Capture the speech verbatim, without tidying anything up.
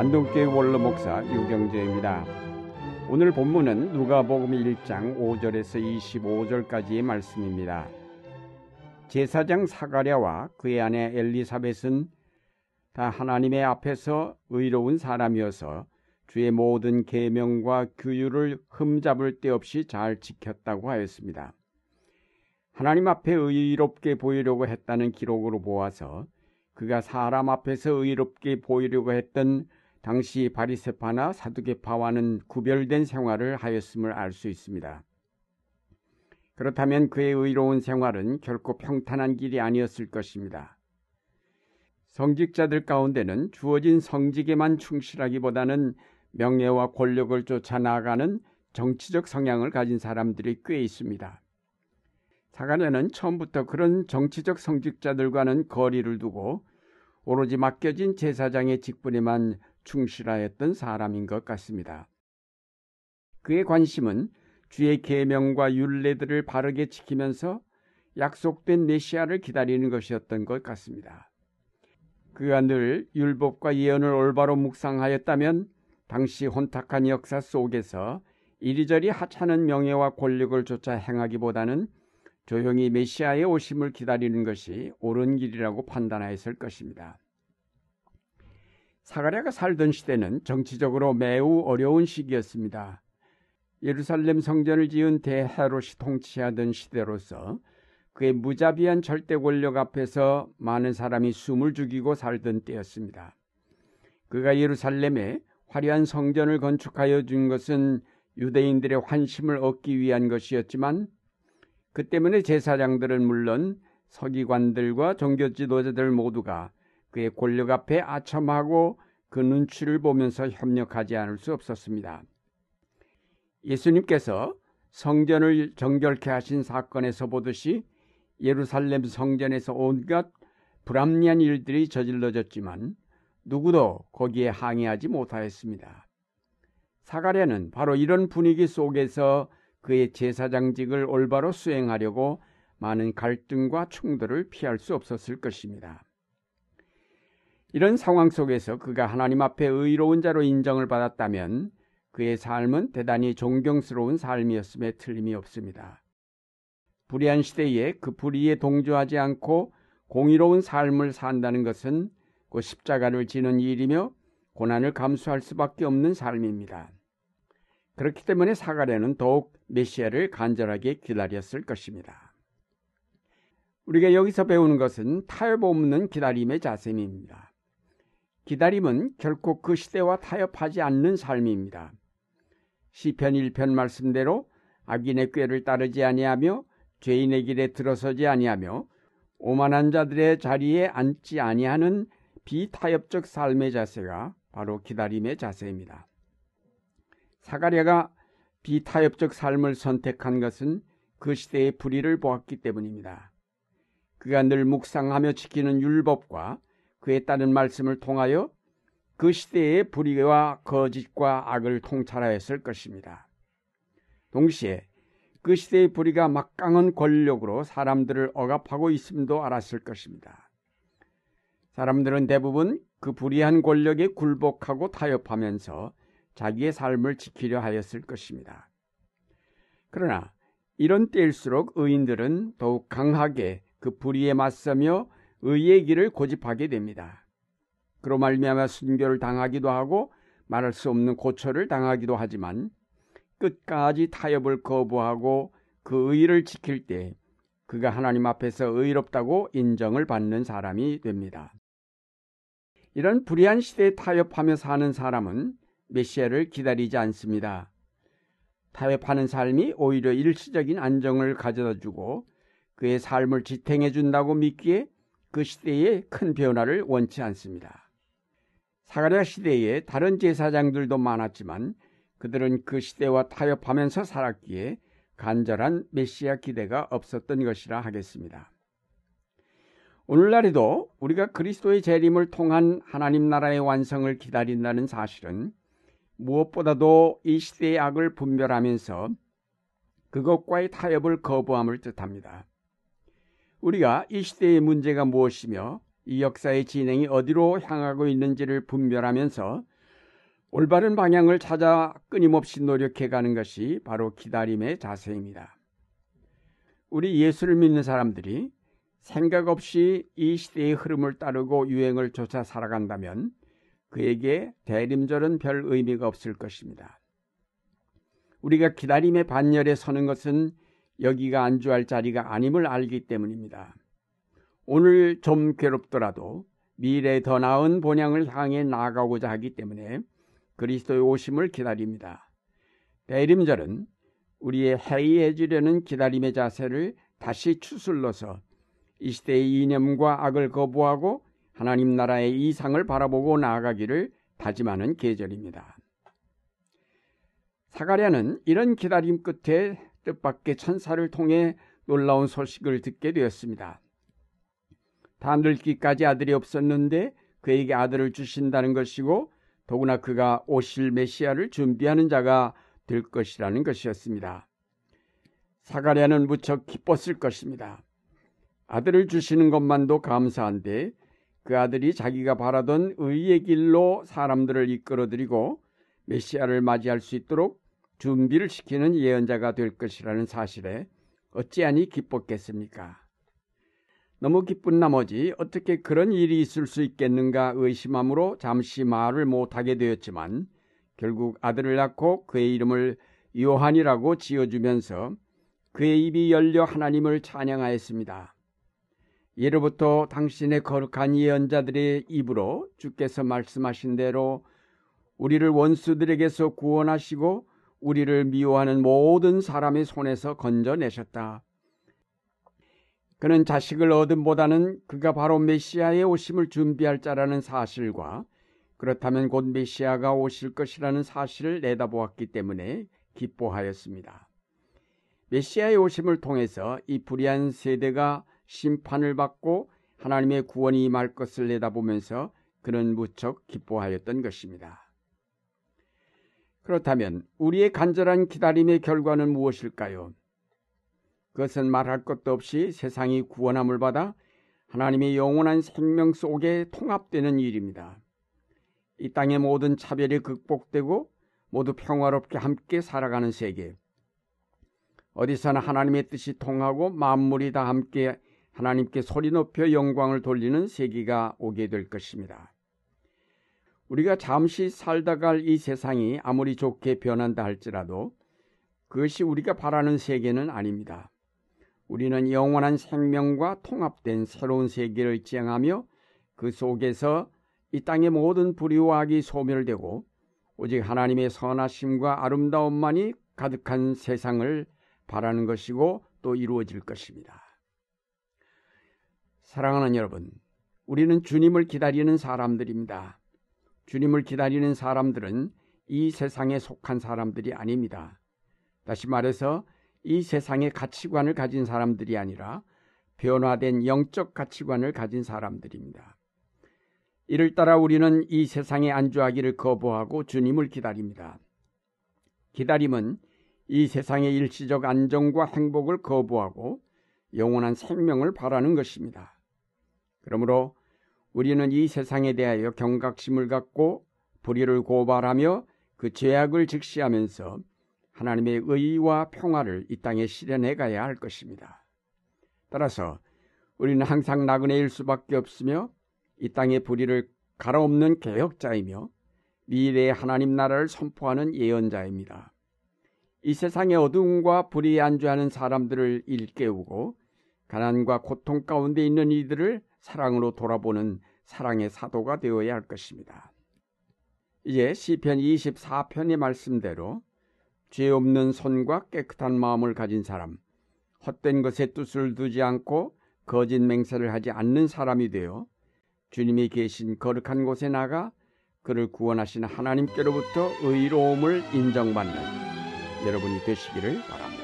안동교회 원로 목사 유경재입니다. 오늘 본문은 누가복음 일 장 오 절에서 이십오 절까지의 말씀입니다. 제사장 사가랴와 그의 아내 엘리사벳은 다 하나님의 앞에서 의로운 사람이어서 주의 모든 계명과 규율을 흠잡을 데 없이 잘 지켰다고 하였습니다. 하나님 앞에 의롭게 보이려고 했다는 기록으로 보아서 그가 사람 앞에서 의롭게 보이려고 했던 당시 바리새파나 사두개파와는 구별된 생활을 하였음을 알 수 있습니다. 그렇다면 그의 의로운 생활은 결코 평탄한 길이 아니었을 것입니다. 성직자들 가운데는 주어진 성직에만 충실하기보다는 명예와 권력을 쫓아 나아가는 정치적 성향을 가진 사람들이 꽤 있습니다. 사가랴는 처음부터 그런 정치적 성직자들과는 거리를 두고 오로지 맡겨진 제사장의 직분에만 충실하였던 사람인 것 같습니다. 그의 관심은 주의 계명과 율례들을 바르게 지키면서 약속된 메시아를 기다리는 것이었던 것 같습니다. 그가 늘 율법과 예언을 올바로 묵상하였다면 당시 혼탁한 역사 속에서 이리저리 하찮은 명예와 권력을 쫓아 행하기보다는 조용히 메시아의 오심을 기다리는 것이 옳은 길이라고 판단하였을 것입니다. 사가랴가 살던 시대는 정치적으로 매우 어려운 시기였습니다. 예루살렘 성전을 지은 대헤롯이 통치하던 시대로서 그의 무자비한 절대 권력 앞에서 많은 사람이 숨을 죽이고 살던 때였습니다. 그가 예루살렘에 화려한 성전을 건축하여 준 것은 유대인들의 환심을 얻기 위한 것이었지만 그 때문에 제사장들은 물론 서기관들과 종교 지도자들 모두가 그의 권력 앞에 아첨하고 그 눈치를 보면서 협력하지 않을 수 없었습니다. 예수님께서 성전을 정결케 하신 사건에서 보듯이 예루살렘 성전에서 온갖 불합리한 일들이 저질러졌지만 누구도 거기에 항의하지 못하였습니다. 사가랴는 바로 이런 분위기 속에서 그의 제사장직을 올바로 수행하려고 많은 갈등과 충돌을 피할 수 없었을 것입니다. 이런 상황 속에서 그가 하나님 앞에 의로운 자로 인정을 받았다면 그의 삶은 대단히 존경스러운 삶이었음에 틀림이 없습니다. 불의한 시대에 그 불의에 동조하지 않고 공의로운 삶을 산다는 것은 곧 십자가를 지는 일이며 고난을 감수할 수밖에 없는 삶입니다. 그렇기 때문에 사가랴는 더욱 메시아를 간절하게 기다렸을 것입니다. 우리가 여기서 배우는 것은 타협 없는 기다림의 자세입니다. 기다림은 결코 그 시대와 타협하지 않는 삶입니다. 시편 일 편 말씀대로 악인의 꾀를 따르지 아니하며 죄인의 길에 들어서지 아니하며 오만한 자들의 자리에 앉지 아니하는 비타협적 삶의 자세가 바로 기다림의 자세입니다. 사가랴가 비타협적 삶을 선택한 것은 그 시대의 불의를 보았기 때문입니다. 그가 늘 묵상하며 지키는 율법과 그에 따른 말씀을 통하여 그 시대의 불의와 거짓과 악을 통찰하였을 것입니다. 동시에 그 시대의 불의가 막강한 권력으로 사람들을 억압하고 있음도 알았을 것입니다. 사람들은 대부분 그 불의한 권력에 굴복하고 타협하면서 자기의 삶을 지키려 하였을 것입니다. 그러나 이런 때일수록 의인들은 더욱 강하게 그 불의에 맞서며 의의 길을 고집하게 됩니다. 그로 말미암아 순교를 당하기도 하고 말할 수 없는 고초를 당하기도 하지만 끝까지 타협을 거부하고 그 의의를 지킬 때 그가 하나님 앞에서 의롭다고 인정을 받는 사람이 됩니다. 이런 불의한 시대에 타협하며 사는 사람은 메시아를 기다리지 않습니다. 타협하는 삶이 오히려 일시적인 안정을 가져다주고 그의 삶을 지탱해 준다고 믿기에 그 시대에 큰 변화를 원치 않습니다. 사가랴 시대에 다른 제사장들도 많았지만 그들은 그 시대와 타협하면서 살았기에 간절한 메시아 기대가 없었던 것이라 하겠습니다. 오늘날에도 우리가 그리스도의 재림을 통한 하나님 나라의 완성을 기다린다는 사실은 무엇보다도 이 시대의 악을 분별하면서 그것과의 타협을 거부함을 뜻합니다. 우리가 이 시대의 문제가 무엇이며 이 역사의 진행이 어디로 향하고 있는지를 분별하면서 올바른 방향을 찾아 끊임없이 노력해가는 것이 바로 기다림의 자세입니다. 우리 예수를 믿는 사람들이 생각 없이 이 시대의 흐름을 따르고 유행을 쫓아 살아간다면 그에게 대림절은 별 의미가 없을 것입니다. 우리가 기다림의 반열에 서는 것은 여기가 안주할 자리가 아님을 알기 때문입니다. 오늘 좀 괴롭더라도 미래에 더 나은 본향을 향해 나아가고자 하기 때문에 그리스도의 오심을 기다립니다. 대림절은 우리의 해이해 주려는 기다림의 자세를 다시 추슬러서 이 시대의 이념과 악을 거부하고 하나님 나라의 이상을 바라보고 나아가기를 다짐하는 계절입니다. 사가랴는 이런 기다림 끝에 뜻밖의 천사를 통해 놀라운 소식을 듣게 되었습니다. 다 늙기까지 아들이 없었는데 그에게 아들을 주신다는 것이고 더구나 그가 오실 메시아를 준비하는 자가 될 것이라는 것이었습니다. 사가랴는 무척 기뻤을 것입니다. 아들을 주시는 것만도 감사한데 그 아들이 자기가 바라던 의의 길로 사람들을 이끌어들이고 메시아를 맞이할 수 있도록 준비를 시키는 예언자가 될 것이라는 사실에 어찌하니 기뻤겠습니까? 너무 기쁜 나머지 어떻게 그런 일이 있을 수 있겠는가 의심함으로 잠시 말을 못하게 되었지만 결국 아들을 낳고 그의 이름을 요한이라고 지어주면서 그의 입이 열려 하나님을 찬양하였습니다. 예로부터 당신의 거룩한 예언자들의 입으로 주께서 말씀하신 대로 우리를 원수들에게서 구원하시고 우리를 미워하는 모든 사람의 손에서 건져내셨다. 그는 자식을 얻음보다는 그가 바로 메시아의 오심을 준비할 자라는 사실과 그렇다면 곧 메시아가 오실 것이라는 사실을 내다보았기 때문에 기뻐하였습니다. 메시아의 오심을 통해서 이 불의한 세대가 심판을 받고 하나님의 구원이 임할 것을 내다보면서 그는 무척 기뻐하였던 것입니다. 그렇다면 우리의 간절한 기다림의 결과는 무엇일까요? 그것은 말할 것도 없이 세상이 구원함을 받아 하나님의 영원한 생명 속에 통합되는 일입니다. 이 땅의 모든 차별이 극복되고 모두 평화롭게 함께 살아가는 세계, 어디서나 하나님의 뜻이 통하고 만물이 다 함께 하나님께 소리 높여 영광을 돌리는 세기가 오게 될 것입니다. 우리가 잠시 살다 갈 이 세상이 아무리 좋게 변한다 할지라도 그것이 우리가 바라는 세계는 아닙니다. 우리는 영원한 생명과 통합된 새로운 세계를 지향하며 그 속에서 이 땅의 모든 불의와 악이 소멸되고 오직 하나님의 선하심과 아름다움만이 가득한 세상을 바라는 것이고 또 이루어질 것입니다. 사랑하는 여러분, 우리는 주님을 기다리는 사람들입니다. 주님을 기다리는 사람들은 이 세상에 속한 사람들이 아닙니다. 다시 말해서 이 세상의 가치관을 가진 사람들이 아니라 변화된 영적 가치관을 가진 사람들입니다. 이를 따라 우리는 이 세상에 안주하기를 거부하고 주님을 기다립니다. 기다림은 이 세상의 일시적 안정과 행복을 거부하고 영원한 생명을 바라는 것입니다. 그러므로 우리는 이 세상에 대하여 경각심을 갖고 불의를 고발하며 그 죄악을 직시하면서 하나님의 의와 평화를 이 땅에 실현해 가야 할 것입니다. 따라서 우리는 항상 나그네일 수밖에 없으며 이 땅의 불의를 갈아엎는 개혁자이며 미래의 하나님 나라를 선포하는 예언자입니다. 이 세상의 어둠과 불의에 안주하는 사람들을 일깨우고 가난과 고통 가운데 있는 이들을 사랑으로 돌아보는 사랑의 사도가 되어야 할 것입니다. 이제 시편 이십사 편의 말씀대로 죄 없는 손과 깨끗한 마음을 가진 사람, 헛된 것에 뜻을 두지 않고 거짓 맹세를 하지 않는 사람이 되어 주님이 계신 거룩한 곳에 나가 그를 구원하신 하나님께로부터 의로움을 인정받는 여러분이 되시기를 바랍니다.